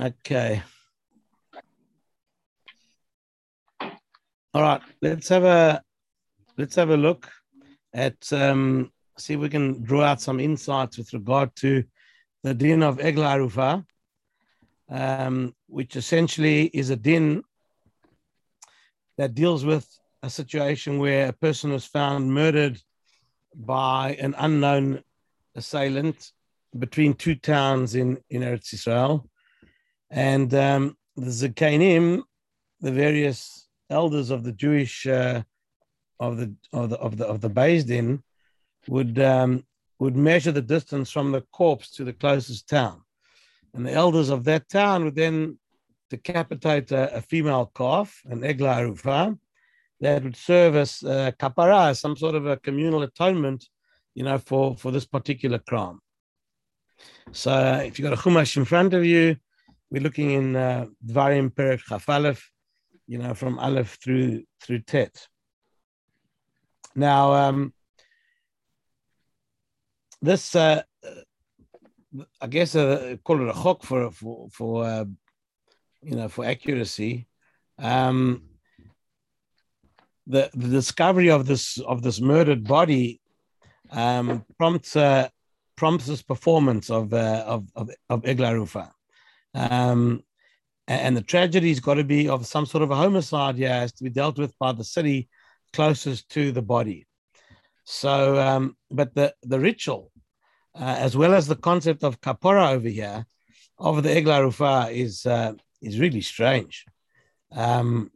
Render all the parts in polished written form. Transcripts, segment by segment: Okay. All right. Let's have a look at see if we can draw out some insights with regard to the din of Egel Arufah, which essentially is a din that deals with a situation where a person was found murdered by an unknown assailant between two towns in Eretz Yisrael. And the Zakenim, the various elders of the Jewish of the Beis Din, would measure the distance from the corpse to the closest town, and the elders of that town would then decapitate a female calf, an Egel Arufah, that would serve as kapara, some sort of a communal atonement, for this particular crime. So if you've got a chumash in front of you, we're looking in Dvarim Perek Chaf Aleph, from Aleph through Tet. Now, this I guess call it a chok for accuracy. The discovery of this murdered body prompts this performance of Egel Arufah. And the tragedy's got to be of some sort of a homicide here. It has to be dealt with by the city closest to the body. So, but the ritual, as well as the concept of kapora over here, of the Egel Arufah is really strange. The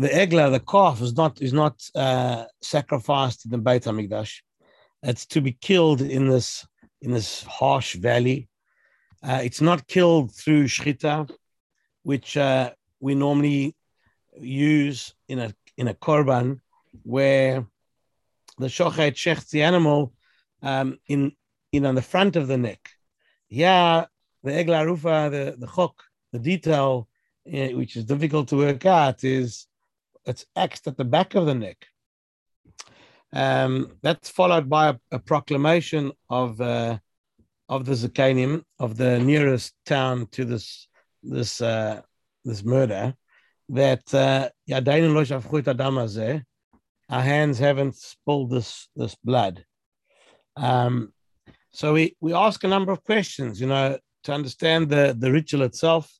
Egla, the calf, is not sacrificed in the Beit HaMikdash. It's to be killed in this harsh valley. It's not killed through shchita, which we normally use in a korban, where the shochet shechts the animal on the front of the neck. Yeah, the Egel Arufah, the chok, the detail, which is difficult to work out, is it's axed at the back of the neck. That's followed by a proclamation of the Zakenim of the nearest town to this murder, that Yadeinu lo shafchu et hadam hazeh, our hands haven't spilled this blood. So we ask a number of questions, to understand the ritual itself.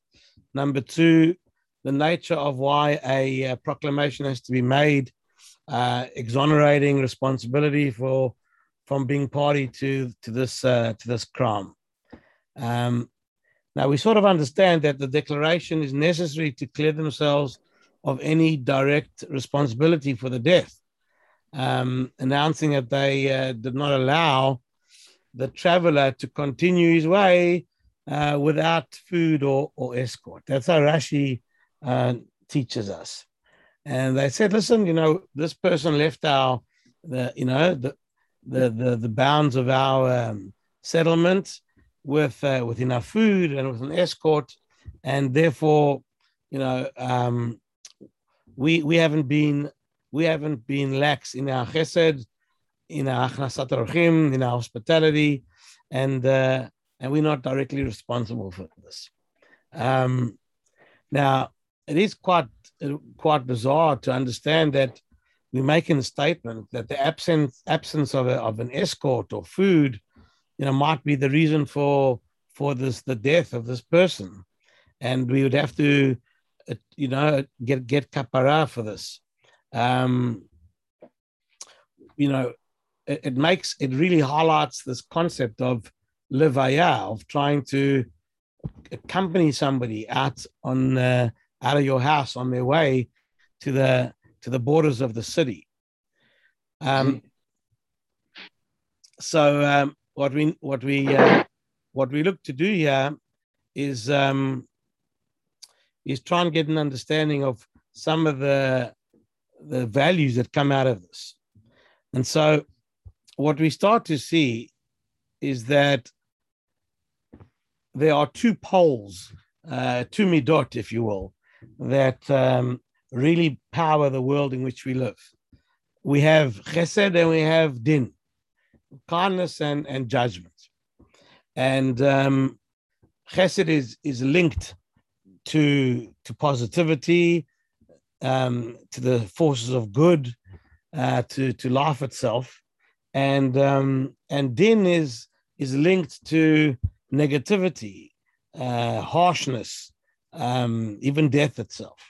Number two, the nature of why a proclamation has to be made, exonerating responsibility from being party to this crime. Now we sort of understand that the declaration is necessary to clear themselves of any direct responsibility for the death, announcing that they did not allow the traveler to continue his way without food or escort. That's how Rashi teaches us. And they said, listen, this person left the bounds of our settlement with enough food and with an escort, and therefore, we haven't been lax in our chesed, in our achnasat orchim, in our hospitality, and we're not directly responsible for this. Now, it is quite bizarre to understand that we're making a statement that the absence of an escort or food, might be the reason for the death of this person, and we would have to, get kapara for this. It really highlights this concept of levaya, of trying to accompany somebody out of your house on their way to the borders of the city. So what we look to do here is try and get an understanding of some of the values that come out of this. And so what we start to see is that there are two poles, two midot, if you will, that really power the world in which we live. We have chesed and we have din, kindness and judgment. And Chesed is linked to positivity, to the forces of good, to life itself, and din is linked to negativity, harshness, even death itself.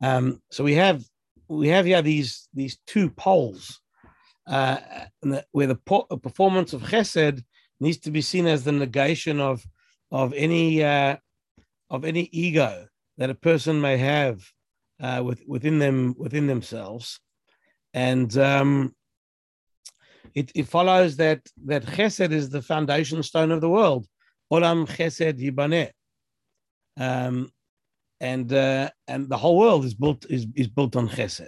So we have here these two poles, where the performance of chesed needs to be seen as the negation of any ego that a person may have within themselves, and it follows that chesed is the foundation stone of the world. Olam chesed yibaneh, and the whole world is built on chesed.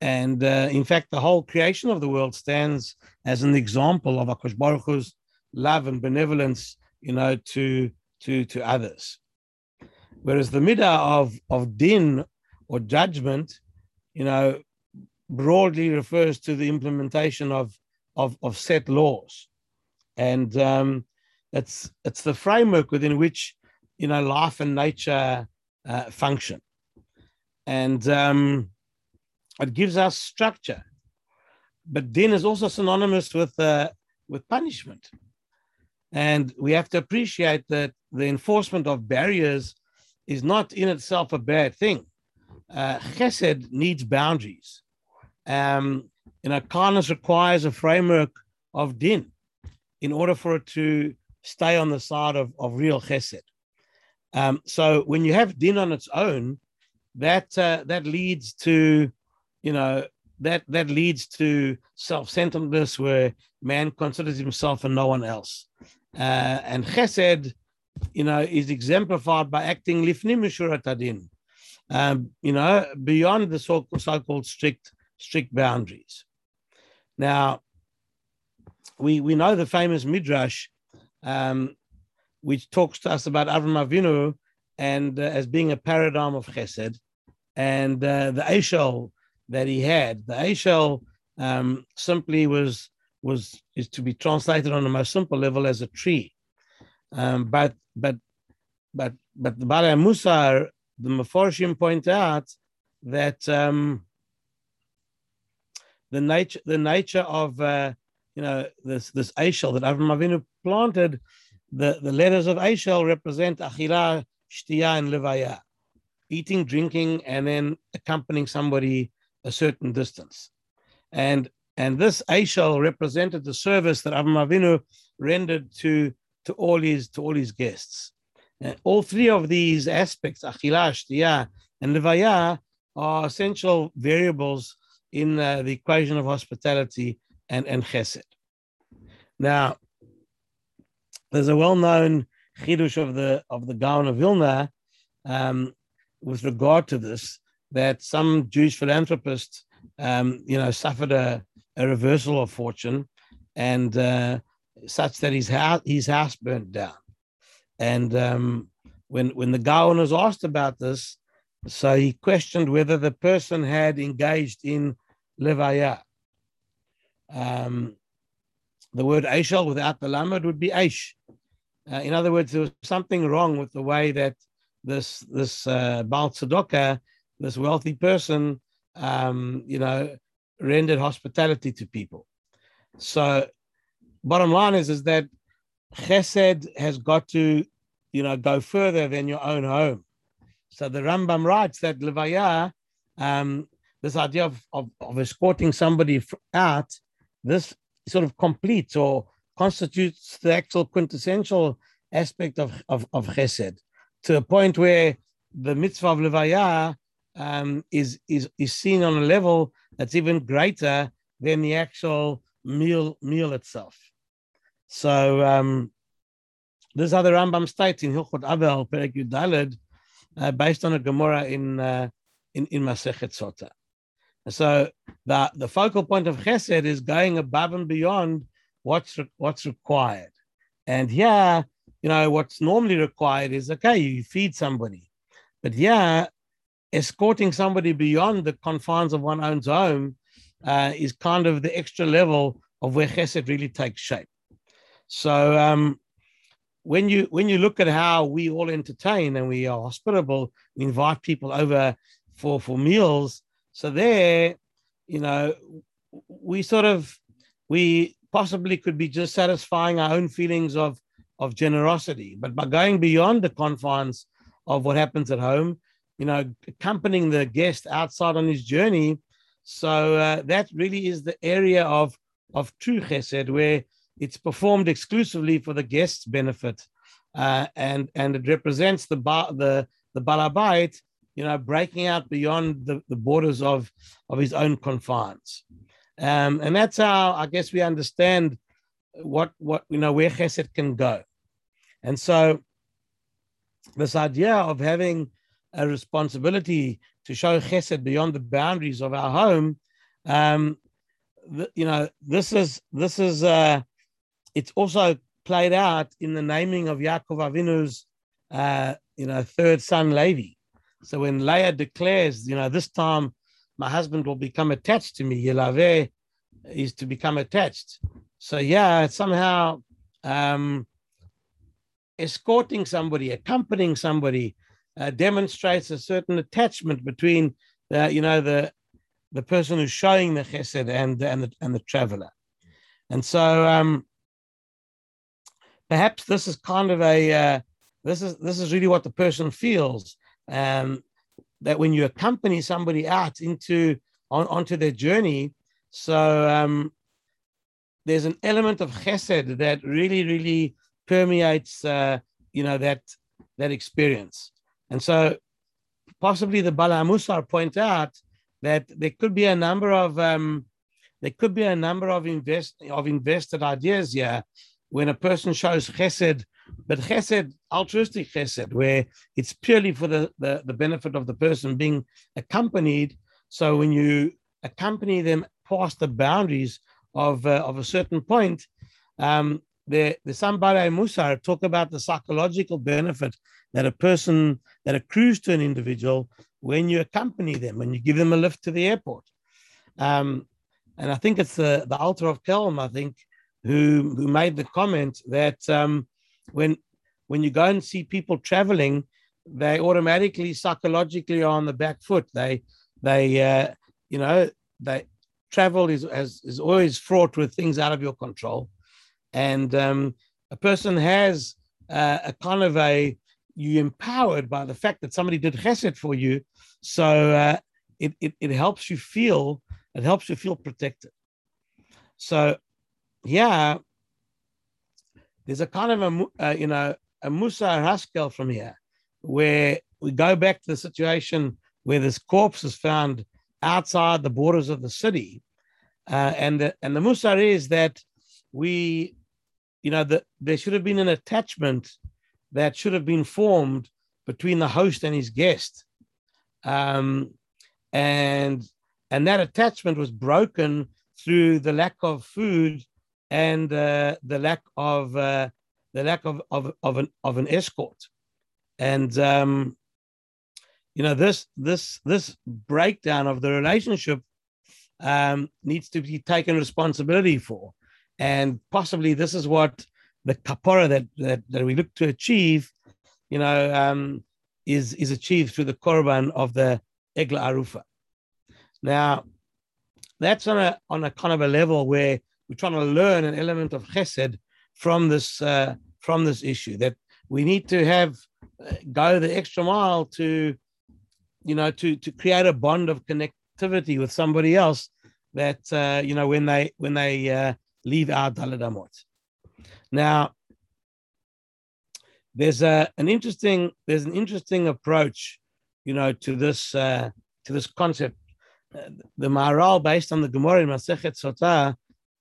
And in fact, the whole creation of the world stands as an example of HaKadosh Baruch Hu's love and benevolence, to others. Whereas the midah of din or judgment, broadly refers to the implementation of set laws, and it's the framework within which life and nature function, and it gives us structure. But din is also synonymous with punishment, and we have to appreciate that the enforcement of barriers is not in itself a bad thing. Chesed needs boundaries. Kindness requires a framework of din in order for it to stay on the side of real chesed. So when you have din on its own, that leads to, that leads to self-centeredness, where man considers himself and no one else. And chesed, is exemplified by acting lifnim mishurat adin, beyond the so-called strict boundaries. Now, we know the famous midrash, which talks to us about Avraham Avinu and as being a paradigm of chesed, and the Eishel that he had. The Eishel simply is to be translated on the most simple level as a tree, but the Baalei Musar, the Mefarshim, point out that the nature of this Eishel that Avraham Avinu planted. The letters of Eishel represent Achila, Shtiya, and Levaya, eating, drinking, and then accompanying somebody a certain distance. And this Eishel represented the service that Avraham Avinu rendered to all his guests. And all three of these aspects, Achila, Shtiya, and Levaya, are essential variables in the equation of hospitality and chesed. Now, there's a well-known chidush of the Gaon of Vilna with regard to this, that some Jewish philanthropist, suffered a reversal of fortune, and such that his house burnt down. And when the Gaon was asked about this, so he questioned whether the person had engaged in levaya. The word Eishel without the Lamed would be Eish. In other words, there was something wrong with the way that this Baal Tzedakah, this wealthy person, rendered hospitality to people. So bottom line is that chesed has got to, go further than your own home. So the Rambam writes that Levaya, this idea of escorting somebody out, this sort of completes or constitutes the actual quintessential aspect of chesed, to a point where the mitzvah of levaya is seen on a level that's even greater than the actual meal itself. So this other Rambam states in Hilchot Avil Perek Yud Daled, based on a Gemara in Masechet Sotah. So the focal point of chesed is going above and beyond what's required. And here, what's normally required is, okay, you feed somebody. But here, escorting somebody beyond the confines of one's home is kind of the extra level of where chesed really takes shape. So when you look at how we all entertain and we are hospitable, we invite people over for meals. So there, you know, we possibly could be just satisfying our own feelings of generosity, but by going beyond the confines of what happens at home, you know, accompanying the guest outside on his journey. So that really is the area of true chesed, where it's performed exclusively for the guest's benefit, and it represents the balabait, you know, breaking out beyond the borders of his own confines, and that's how I guess we understand what you know where chesed can go. And so this idea of having a responsibility to show chesed beyond the boundaries of our home, you know, this is. It's also played out in the naming of Yaakov Avinu's, you know, third son, Levi. So when Leah declares, you know, this time my husband will become attached to me, Yelaveh is to become attached. So yeah, somehow escorting somebody, accompanying somebody, demonstrates a certain attachment between, you know, the person who's showing the chesed and the traveler. And so, perhaps this is kind of a this is really what the person feels, that when you accompany somebody out onto their journey, so there's an element of chesed that really permeates you know that experience. And so possibly the Bala Musar point out that there could be a number of invested ideas here. When a person shows chesed, but chesed, altruistic chesed, where it's purely for the benefit of the person being accompanied. So when you accompany them past the boundaries of a certain point, the Sambalei Musar talk about the psychological benefit that that accrues to an individual when you accompany them, when you give them a lift to the airport. And I think it's the Alter of Kelm, I think, who made the comment that when you go and see people traveling, they automatically psychologically are on the back foot. They travel is always fraught with things out of your control, and a person has you empowered by the fact that somebody did chesed for you, so it helps you feel protected. So. Yeah, there's a kind of a Musa Raskel from here, where we go back to the situation where this corpse is found outside the borders of the city, and the Musa is that there should have been an attachment that should have been formed between the host and his guest, and that attachment was broken through the lack of food. And the lack of an escort, and you know this breakdown of the relationship needs to be taken responsibility for, and possibly this is what the kapara that we look to achieve, you know, is achieved through the korban of the Egla Arufa. Now, that's on a kind of a level where we're trying to learn an element of chesed from this issue, that we need to go the extra mile to create a bond of connectivity with somebody else that when they leave our Daled Amot. Now, there's an interesting approach, you know, to this concept. The Maharal, based on the Gemara in Masechet Sotah,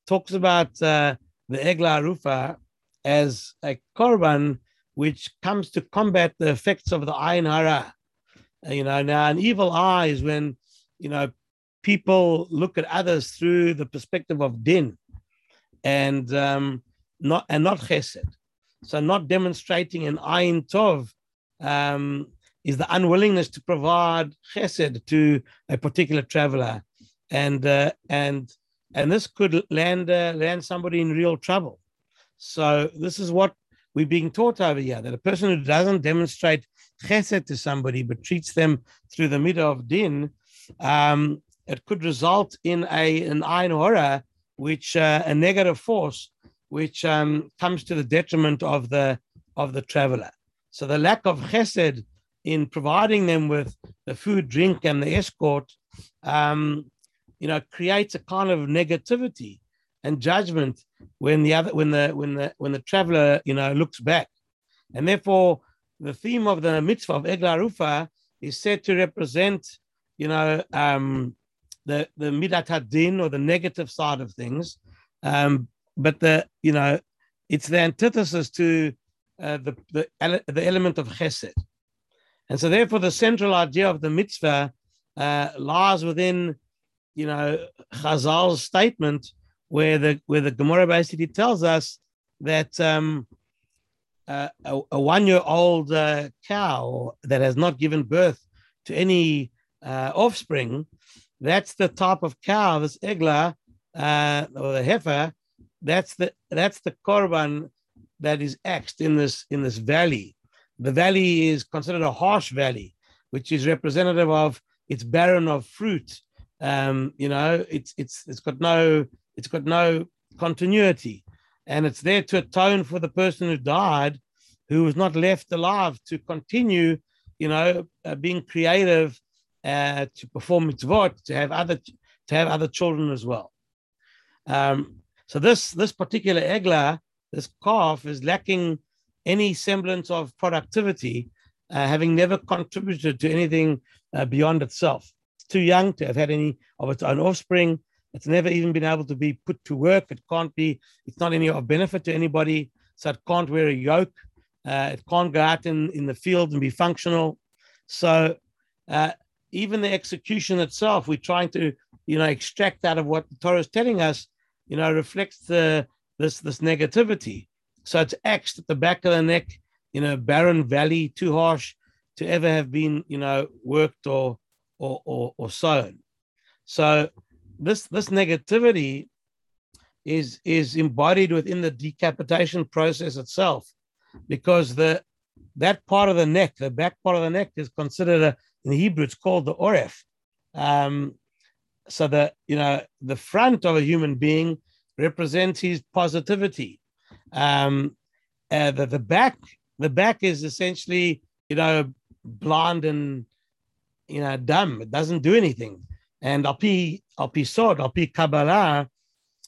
talks about the Egla Arufa as a korban which comes to combat the effects of the Ayin Hara. You know, now an evil eye is when, you know, people look at others through the perspective of din, and not chesed. So not demonstrating an Ayin Tov is the unwillingness to provide chesed to a particular traveler, and this could land somebody in real trouble. So this is what we're being taught over here that a person who doesn't demonstrate chesed to somebody but treats them through the midah of din, it could result in an ayin hora, which a negative force, which comes to the detriment of the traveler. So the lack of chesed in providing them with the food, drink, and the escort, creates a kind of negativity and judgment when the traveler looks back, and therefore the theme of the mitzvah of Eglah Arufah is said to represent the midat hadin, or the negative side of things, but it's the antithesis to the element of chesed. And so therefore the central idea of the mitzvah lies within Chazal's statement, where the Gemara basically tells us that a 1-year-old cow that has not given birth to any offspring, that's the type of cow, this eglah, or the heifer, that's the korban that is axed in this valley. The valley is considered a harsh valley, which is representative of it's barren of fruit. It's got no continuity, and it's there to atone for the person who died, who was not left alive to continue, being creative, to perform mitzvot, to have other children as well. So this particular eglah, this calf, is lacking any semblance of productivity, having never contributed to anything beyond itself. It's too young to have had any of its own offspring. It's never even been able to be put to work. It's not any of benefit to anybody. So it can't wear a yoke. It can't go out in the field and be functional. So even the execution itself, we're trying to, extract out of what the Torah is telling us, reflects this negativity. So it's axed at the back of the neck, barren valley, too harsh to ever have been, worked or sown. So This negativity is embodied within the decapitation process itself, because that part of the neck, the back part of the neck, is considered in Hebrew it's called the oref. So the front of a human being represents his positivity. The back is essentially blind and dumb. It doesn't do anything. And al pi sod, al pi Kabbalah,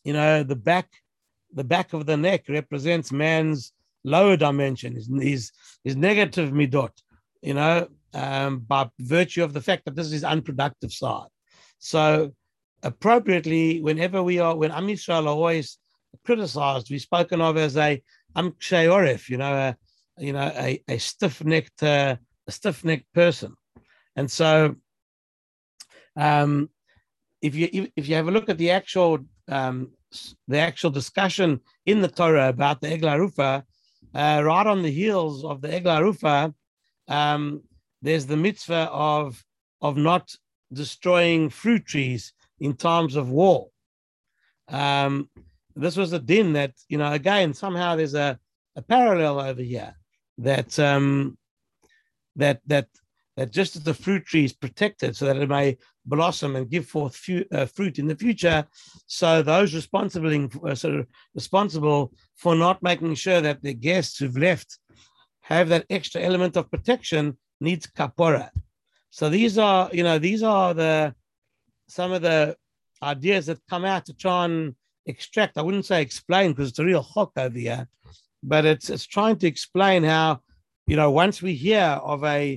the back of the neck represents man's lower dimension, his negative midot, by virtue of the fact that this is his unproductive side. So appropriately, when Am Yisrael are always criticized, we're spoken of as a am kshei oref, a stiff-necked person. And so if you have a look at the actual discussion in the Torah about the Eglah Arufah, right on the heels of the Eglah Arufah, there's the mitzvah of not destroying fruit trees in times of war. This was a din that, again, somehow there's a parallel over here, that just as the fruit tree is protected so that it may blossom and give forth fruit in the future, so those responsible for not making sure that the guests who've left have that extra element of protection needs kapora. So these are some of the ideas that come out to try and extract. I wouldn't say explain, because it's a real chok over here, but it's trying to explain how, once we hear of an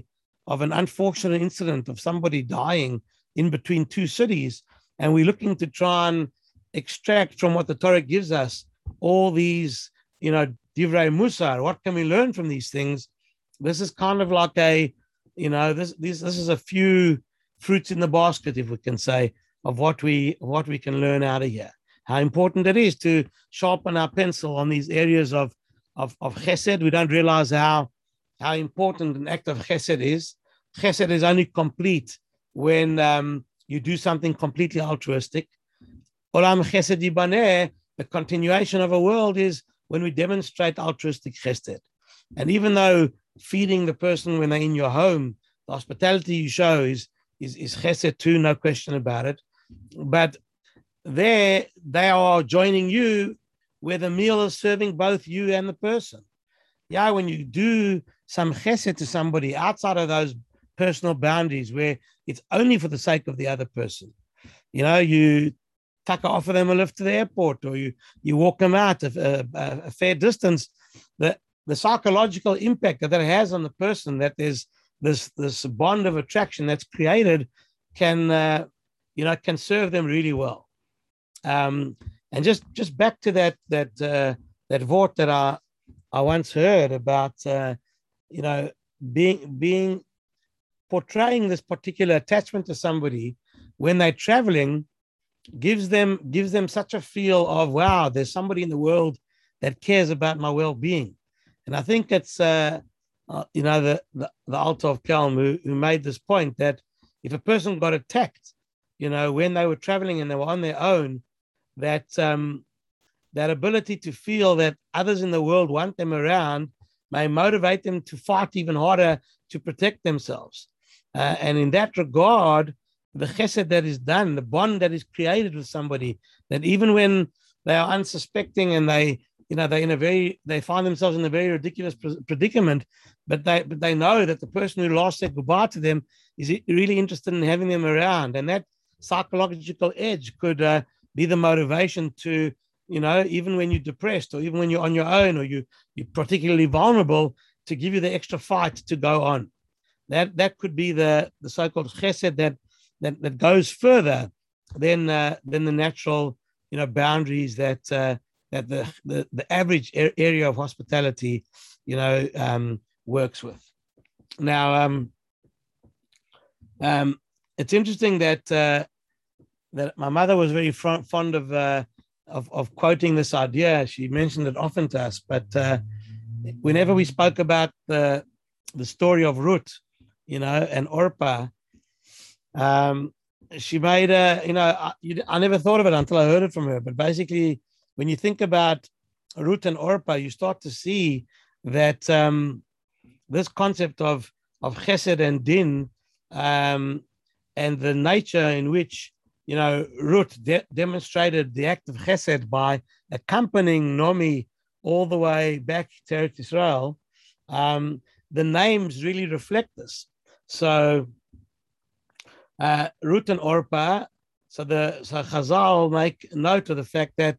unfortunate incident of somebody dying in between two cities, and we're looking to try and extract from what the Torah gives us all these, divrei musar. What can we learn from these things? This is kind of like this is a few fruits in the basket, if we can say, of what we can learn out of here. How important it is to sharpen our pencil on these areas of chesed. We don't realize how important an act of chesed is. Chesed is only complete when you do something completely altruistic. Olam chesed yibaneh, the continuation of a world, is when we demonstrate altruistic chesed. And even though feeding the person when they're in your home, the hospitality you show is chesed too, no question about it. But there, they are joining you where the meal is serving both you and the person. Yeah, when you do some chesed to somebody outside of those personal boundaries where it's only for the sake of the other person. You know, you offer them a lift to the airport, or you walk them out a fair distance. The psychological impact that it has on the person, that there's this bond of attraction that's created, can serve them really well. And just back to that vort that I once heard about, being portraying this particular attachment to somebody when they're traveling gives them such a feel of, wow, there's somebody in the world that cares about my well-being. And I think it's, the Alter of Kelm who made this point, that if a person got attacked, when they were traveling and they were on their own, that ability to feel that others in the world want them around may motivate them to fight even harder to protect themselves. And in that regard, the chesed that is done, the bond that is created with somebody, that even when they are unsuspecting and they find themselves in a very ridiculous predicament, but they know that the person who last said goodbye to them is really interested in having them around, and that psychological edge could be the motivation to, even when you're depressed or even when you're on your own or you're particularly vulnerable, to give you the extra fight to go on. That could be the so-called chesed that goes further than the natural, boundaries that the average area of hospitality, works with. Now, it's interesting that my mother was very fond of quoting this idea. She mentioned it often to us, but whenever we spoke about the story of Ruth, and Orpah. She made I never thought of it until I heard it from her. But basically, when you think about Ruth and Orpah, you start to see that this concept of chesed and din, and the nature in which, Ruth demonstrated the act of chesed by accompanying Naomi all the way back to Eretz Israel, the names really reflect this. So, Ruth and Orpah, so Chazal make note of the fact that,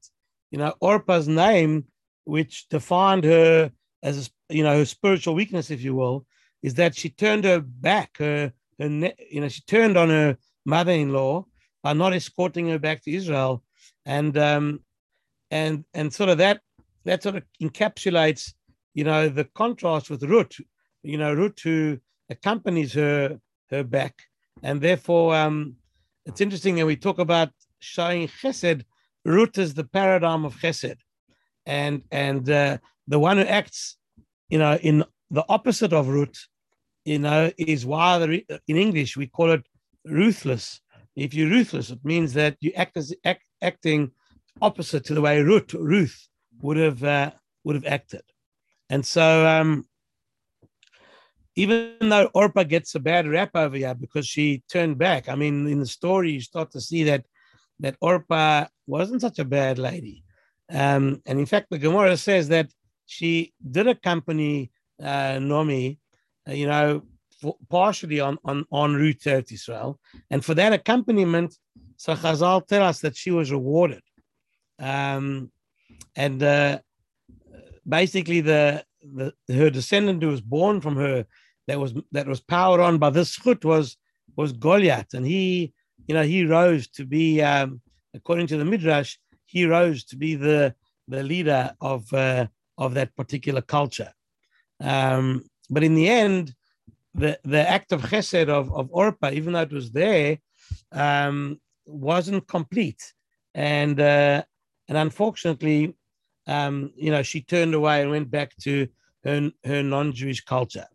Orpah's name, which defined her as, her spiritual weakness, if you will, is that she turned her back, she turned on her mother-in-law by not escorting her back to Israel. And sort of that sort of encapsulates, the contrast with Ruth, Ruth who accompanies her back. And therefore, it's interesting that we talk about showing chesed. Ruth is the paradigm of chesed, and the one who acts, in the opposite of Ruth, is why in English we call it ruthless. If you're ruthless, it means that you acting opposite to the way Ruth would have acted. And so, even though Orpah gets a bad rap over here because she turned back, I mean, in the story, you start to see that Orpah wasn't such a bad lady. And in fact, the Gemara says that she did accompany Naomi, partially on route to Israel. And for that accompaniment, so Chazal tell us that she was rewarded. Basically, her descendant who was born from her, that was powered on by this schut, was Goliath, and he rose to be, according to the Midrash, he rose to be the leader of that particular culture. But in the end, the act of chesed of Orpah, even though it was there, wasn't complete, and unfortunately, she turned away and went back to her non-Jewish culture.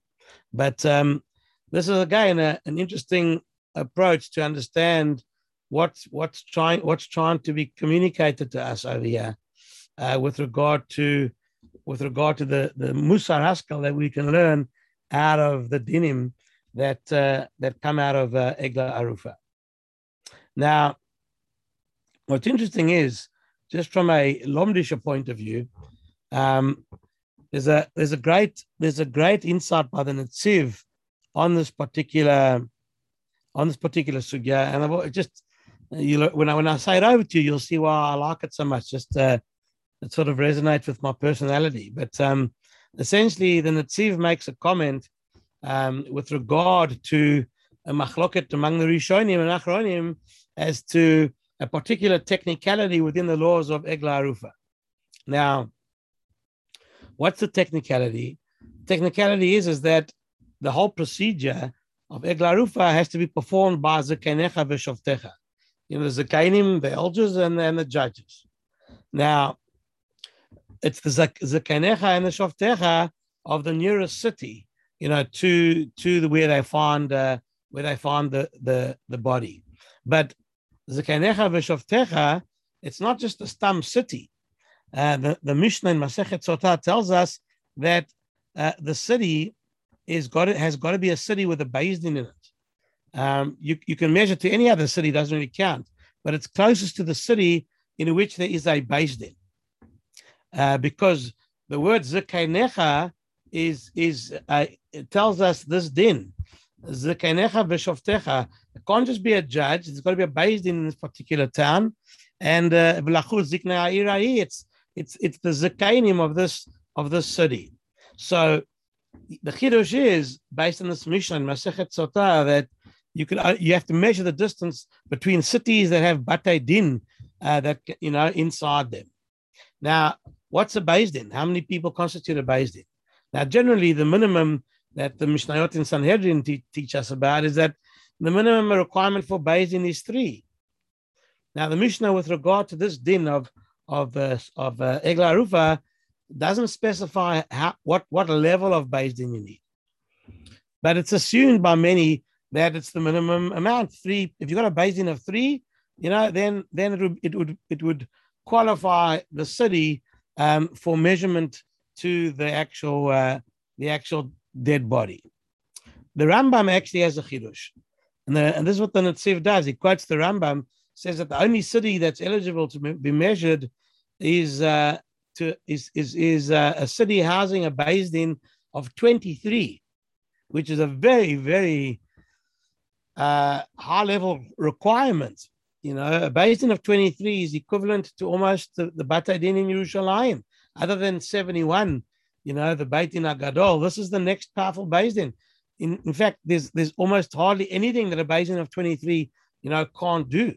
But this is again an interesting approach to understand what's trying to be communicated to us over here with regard to with regard to the Musar Haskell that we can learn out of the dinim that come out of Eglah Arufah. Now, what's interesting is, just from a Lomdisha point of view, there's a great insight by the Netziv on this particular sugya, and I've just when I say it over to you, you'll see why I like it so much. Just it sort of resonates with my personality. But essentially, the Netziv makes a comment with regard to a machloket among the Rishonim and Achronim as to a particular technicality within the laws of Eglah Arufah. Now, what's the technicality? Technicality is that the whole procedure of Eglah Arufah has to be performed by Zekanecha v'Shoftecha. You know, the Zekainim, the elders, and the judges. Now, it's the Zekanecha and the Shoftecha of the nearest city, you know, to where they find the body. But Zekanecha v'Shoftecha, it's not just a stam city. The Mishnah in Masechet Sotah tells us that the city has got to be a city with a Beis Din in it. You can measure to any other city, doesn't really count, but it's closest to the city in which there is a Beis Din, because the word Zekanecha it tells us this din. Zekanecha v'Shoftecha. It can't just be a judge. There's got to be a Beis Din in this particular town, and it's the Zekainim of this city. So the Chidush is based on this Mishnah in Masechet Sotah that you have to measure the distance between cities that have Batei Din inside them. Now, what's a Beis Din? How many people constitute a Beis Din? Now, generally, the minimum that the Mishnayot in Sanhedrin teach us about is that the minimum requirement for Beis Din is 3. Now, the Mishnah with regard to this din of Eglah Arufah doesn't specify what level of Beis Din you need, but it's assumed by many that it's the minimum amount, 3. If you've got a Beis Din of 3, you know, then it would qualify the city for measurement to the actual dead body. The Rambam actually has a chidush, and this is what the Netziv does. He quotes the Rambam, says that the only city that's eligible to be measured is a city housing a Beis Din of 23, which is a very, very high level requirement. You know, a Beis Din of 23 is equivalent to almost the Batei Din in Yerushalayim, other than 71. You know, the Beit Din HaGadol. This is the next powerful Beis Din. In fact, there's almost hardly anything that a Beis Din of 23, you know, can't do.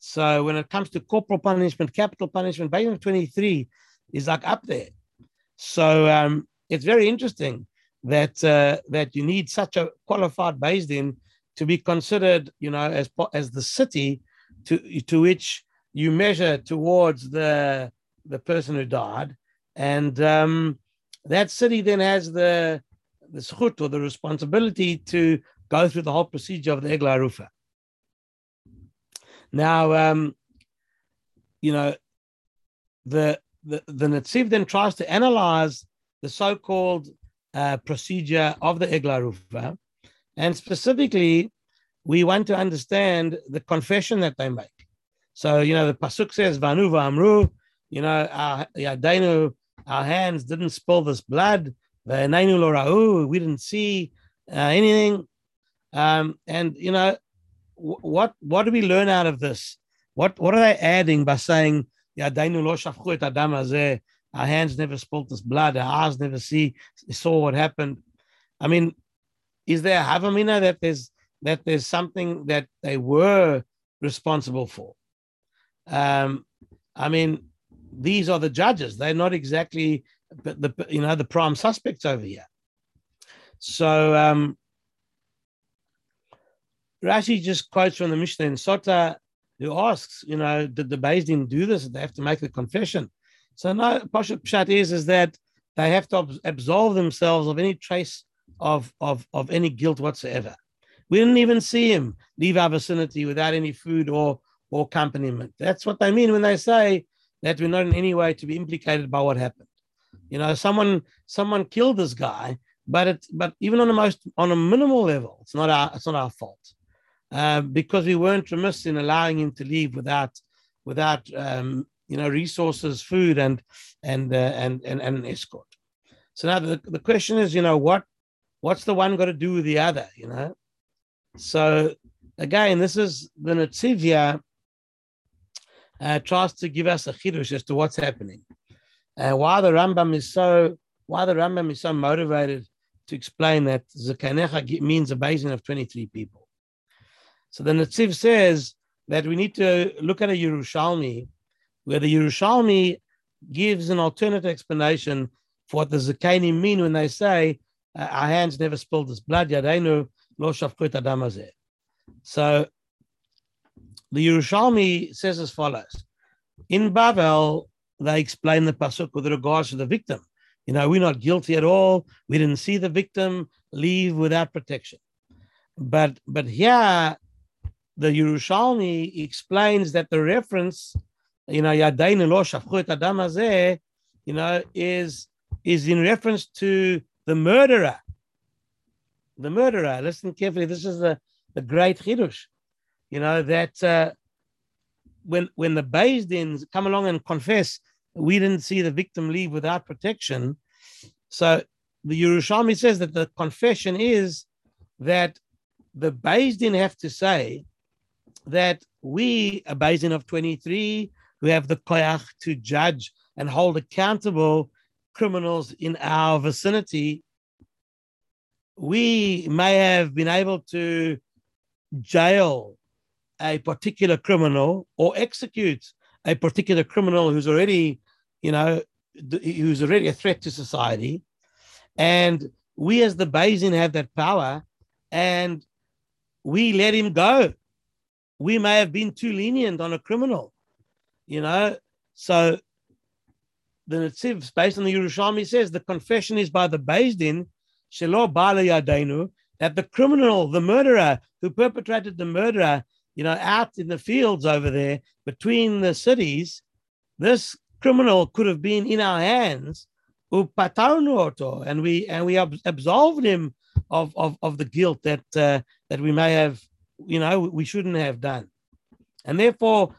So when it comes to corporal punishment, capital punishment, Beis Din of 23 is like up there. So it's very interesting that you need such a qualified Beis Din to be considered, you know, as the city to which you measure towards the person who died. And that city then has the zchut, or the responsibility, to go through the whole procedure of the Eglah Arufah. Now, you know, the Netziv then tries to analyze the so-called procedure of the Eglah Arufah, and specifically, we want to understand the confession that they make. So, you know, the pasuk says, "Vanu va'amru," you know, yadaynu, our hands didn't spill this blood. We didn't see anything. And, you know, what do we learn out of this? What are they adding by saying, our hands never spilled this blood, our eyes never saw what happened? I mean, is there a havamina that there's something that they were responsible for? I mean, these are the judges. They're not exactly the prime suspects over here. So Rashi just quotes from the Mishnah in Sotah, who asks, you know, did the Beis Din do this? Did they have to make the confession? So no, Pshat is that they have to absolve themselves of any trace of any guilt whatsoever. We didn't even see him leave our vicinity without any food or accompaniment. That's what they mean when they say that we're not in any way to be implicated by what happened. You know, someone killed this guy, but even on a minimal level, it's not our fault, because we weren't remiss in allowing him to leave without resources, food, and an escort. So now the question is, what's the one got to do with the other? So again, this is the Netzivya tries to give us a chidush as to what's happening, and why the Rambam is so motivated to explain that Zekanecha means a basin of 23 people. So the Netziv says that we need to look at a Yerushalmi, where the Yerushalmi gives an alternate explanation for what the Zekanim mean when they say, our hands never spilled this blood, Yadeinu lo shafku et hadam hazeh. So the Yerushalmi says as follows. In Babel, they explain the Pasuk with regards to the victim. We're not guilty at all. We didn't see the victim leave without protection. But here, the Yerushalmi explains that the reference, Yadeinu lo shafku et hadam hazeh, is in reference to the murderer. The murderer. Listen carefully. This is the great Chidush. That when the Beis Din come along and confess, we didn't see the victim leave without protection. So the Yerushalmi says that the confession is that the Beis Din have to say that we, a Beis Din of 23, who have the koyach to judge and hold accountable criminals in our vicinity, we may have been able to jail a particular criminal or execute a particular criminal who's already a threat to society, and we as the Beis Din have that power, and we let him go. We may have been too lenient on a criminal, so. The Netziv, based on the Yerushalmi, says the confession is by the Beis Din, shelo ba'ala yadenu, that the criminal, the murderer, who perpetrated the murder, out in the fields over there between the cities, this criminal could have been in our hands, and we absolved him of the guilt that we may have, we shouldn't have done, and therefore.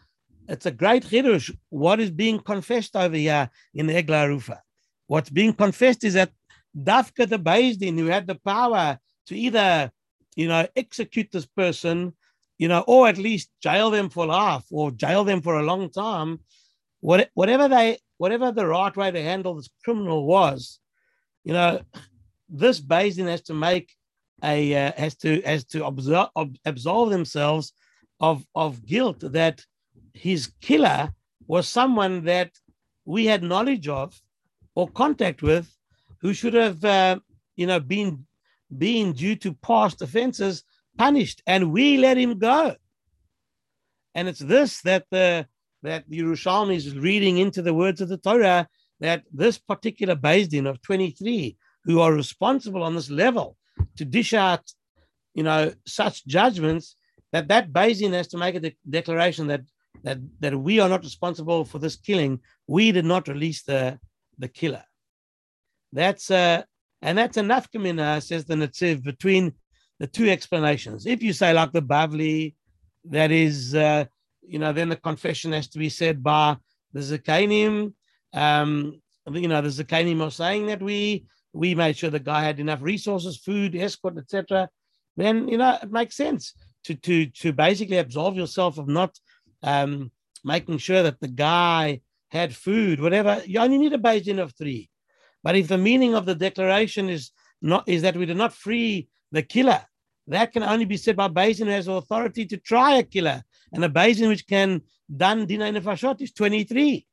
It's a great chidush. What is being confessed over here in the Eglah Arufah? What's being confessed is that Dafka the Beis Din, who had the power to either, execute this person, or at least jail them for life or jail them for a long time, whatever the right way to handle this criminal was, this Beis Din has to make absolve themselves of guilt that. His killer was someone that we had knowledge of or contact with, who should have, been due to past offenses punished, and we let him go. And it's this that Yerushalmi is reading into the words of the Torah, that this particular Beis Din of 23, who are responsible on this level to dish out, such judgments, that Beis Din has to make a declaration that we are not responsible for this killing. We did not release the killer. That's a nafka mina, says the Netziv, between the two explanations. If you say like the Bavli, that is, then the confession has to be said by the Zekanim. The Zekanim are saying that we made sure the guy had enough resources, food, escort, etc. Then, it makes sense to basically absolve yourself of not making sure that the guy had food, whatever. You only need a Beis Din of 3. But if the meaning of the declaration is that we did not free the killer, that can only be said by Beis Din who has authority to try a killer, and a Beis Din which can done dinah nefashot is 23.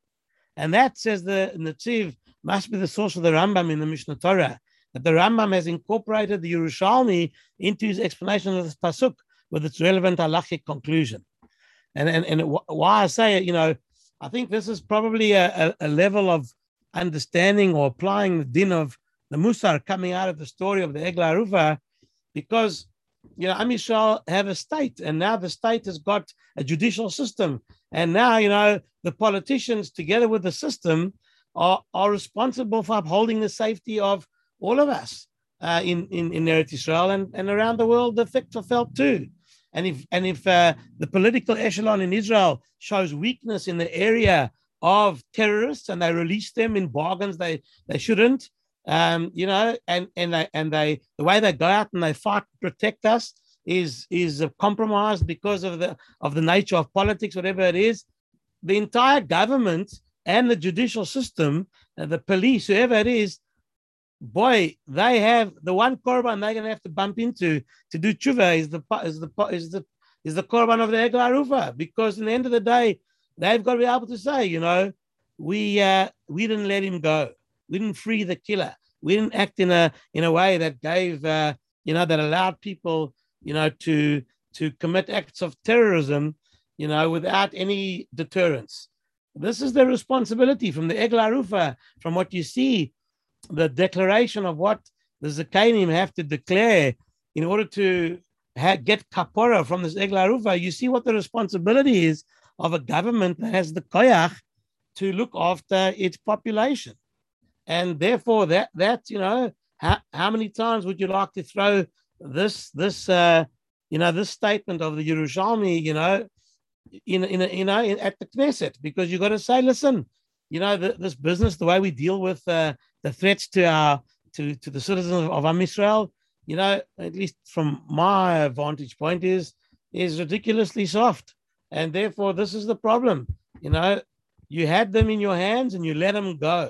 And that, says the Netziv, must be the source of the Rambam in the Mishnah Torah, that the Rambam has incorporated the Yerushalmi into his explanation of this pasuk with its relevant halachic conclusion. And why I say it, I think this is probably a level of understanding or applying the din of the Musar coming out of the story of the Eglah Arufah, because, Am Yisrael have a state, and now the state has got a judicial system. And now, the politicians, together with the system, are responsible for upholding the safety of all of us in Eretz Yisrael and around the world. The effects are felt too. And if the political echelon in Israel shows weakness in the area of terrorists and they release them in bargains they shouldn't, and the way they go out and they fight to protect us is compromised because of the nature of politics, whatever it is. The entire government and the judicial system, the police, whoever it is, boy, they have the one korban they're going to have to bump into to do tshuva is the korban of the Egel Harufa, because in the end of the day, they've got to be able to say, we didn't let him go, we didn't free the killer, we didn't act in a way that gave that allowed people to commit acts of terrorism without any deterrence. This is the responsibility from the Egel Harufa, from what you see. The declaration of what the Zakanim have to declare in order to get kapora from this Egel Harufa, you see what the responsibility is of a government that has the koyach to look after its population. And therefore, how many times would you like to throw this statement of the Yerushalmi, at the Knesset, because you've got to say, listen, this business, the way we deal with the threats to the citizens of Am Yisrael, at least from my vantage point, is ridiculously soft. And therefore, this is the problem. You had them in your hands and you let them go.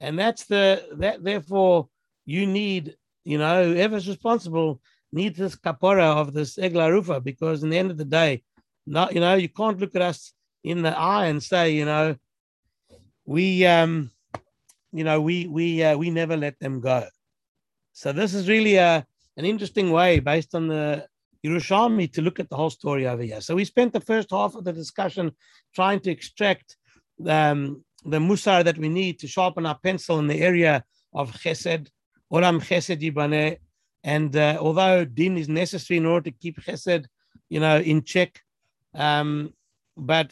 And therefore, you need, whoever's responsible needs this kapora of this Egel Harufa, because in the end of the day, you can't look at us in the eye and say, we never let them go. So this is really an interesting way, based on the Yerushalmi, to look at the whole story over here. So we spent the first half of the discussion trying to extract the musar that we need to sharpen our pencil in the area of chesed, olam chesed yibaneh. And although din is necessary in order to keep chesed, in check, but olam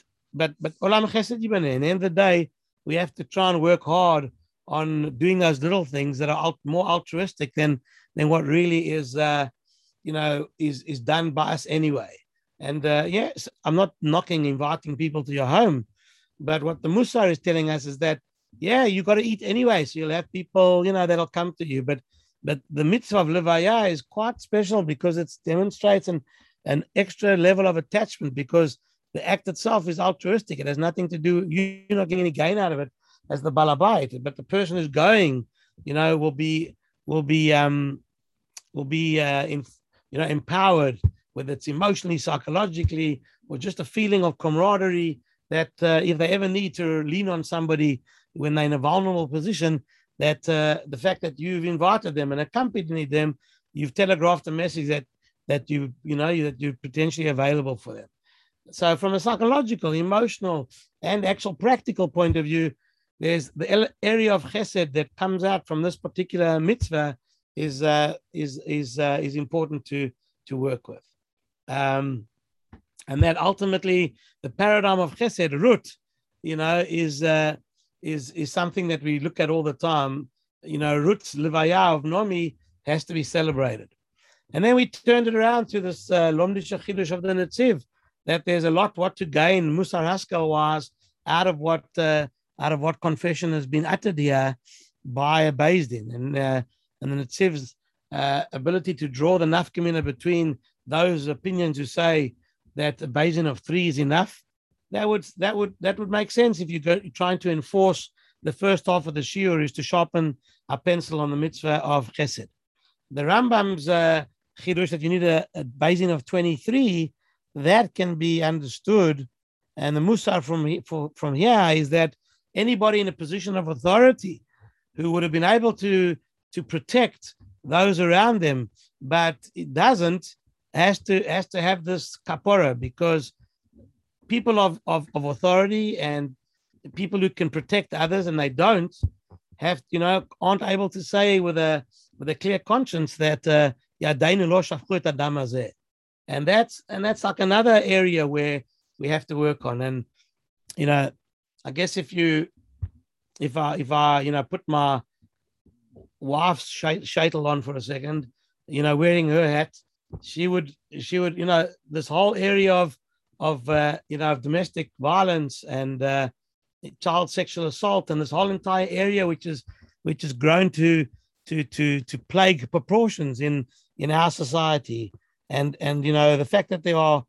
chesed yibaneh. In the end of the day, we have to try and work hard on doing those little things that are more altruistic than what really is done by us anyway. And yes, I'm not inviting people to your home, but what the Musar is telling us is that, you got to eat anyway. So you'll have people, that'll come to you. But the mitzvah of Levaya is quite special because it demonstrates an extra level of attachment, because the act itself is altruistic. It has nothing to do, you're not getting any gain out of it as the balabait, but the person who's going, will be empowered, whether it's emotionally, psychologically, or just a feeling of camaraderie that if they ever need to lean on somebody when they're in a vulnerable position, that the fact that you've invited them and accompanied them, you've telegraphed a message that you're potentially available for them. So from a psychological, emotional, and actual practical point of view, there's the area of chesed that comes out from this particular mitzvah is important to work with, and that ultimately the paradigm of chesed root, is something that we look at all the time. Roots levaya of Nomi has to be celebrated, and then we turned it around to this lomdisha chidush of the Netziv, that there's a lot what to gain Musar Haskell wise out of what confession has been uttered here by a Beis Din, and the Netziv's ability to draw the nafkamina between those opinions who say that a Beis Din of three is enough. That would make sense if you're trying to enforce the first half of the shiur is to sharpen a pencil on the mitzvah of chesed. The Rambam's chidush that you need a Beis Din of 23. That can be understood, and the musar from here is that anybody in a position of authority who would have been able to protect those around them, but it doesn't, has to have this kapora, because people of authority and people who can protect others and they don't have, aren't able to say with a clear conscience that yadainu lo shafku et hadam hazeh. And that's like another area where we have to work on. And I guess if you if I put my wife's shaitel on for a second, wearing her hat, she would this whole area of domestic violence and child sexual assault, and this whole entire area which has grown to plague proportions in our society, and the fact that there are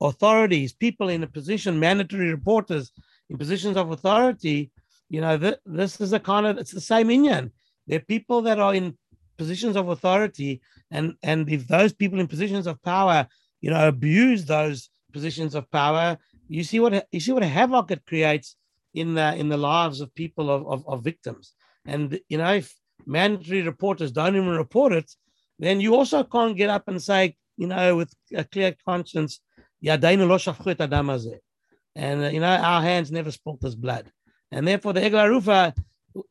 authorities, people in a position, mandatory reporters in positions of authority, this is it's the same Indian. There are people that are in positions of authority, and if those people in positions of power, abuse those positions of power, you see what havoc it creates in the lives of people of victims. And if mandatory reporters don't even report it, then you also can't get up and say, with a clear conscience, and our hands never spilt this blood. And therefore, the Eglah Arufah,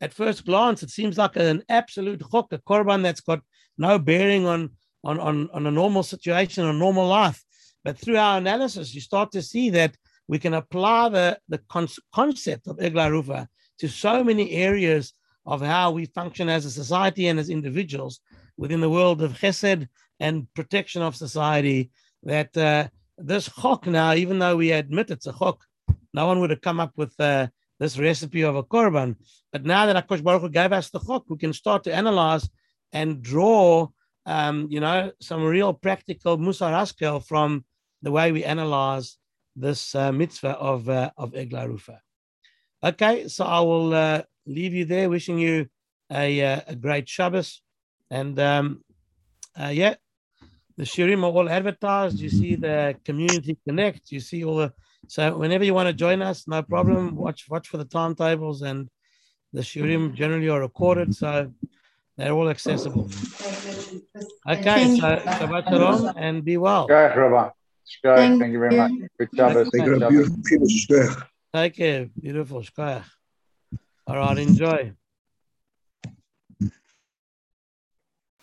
at first glance, it seems like an absolute chok, a korban that's got no bearing on a normal situation, on normal life. But through our analysis, you start to see that we can apply the concept of Eglah Arufah to so many areas of how we function as a society and as individuals within the world of chesed and protection of society, that this chok now, even though we admit it's a chok, no one would have come up with this recipe of a korban. But now that HaKadosh Baruch Hu gave us the chok, we can start to analyze and draw, some real practical musar haskel from the way we analyze this mitzvah of Eglah Arufah. Okay, so I will leave you there, wishing you a great Shabbos. And the shirim are all advertised. You see the Community Connect. You see all so whenever you want to join us, no problem. Watch for the timetables, and the shirim generally are recorded, so they're all accessible. Okay, so Shabbat shalom and be well. Thank you very much. Good Shabbos. Thank you. Beautiful. Take care. Beautiful. All right, enjoy.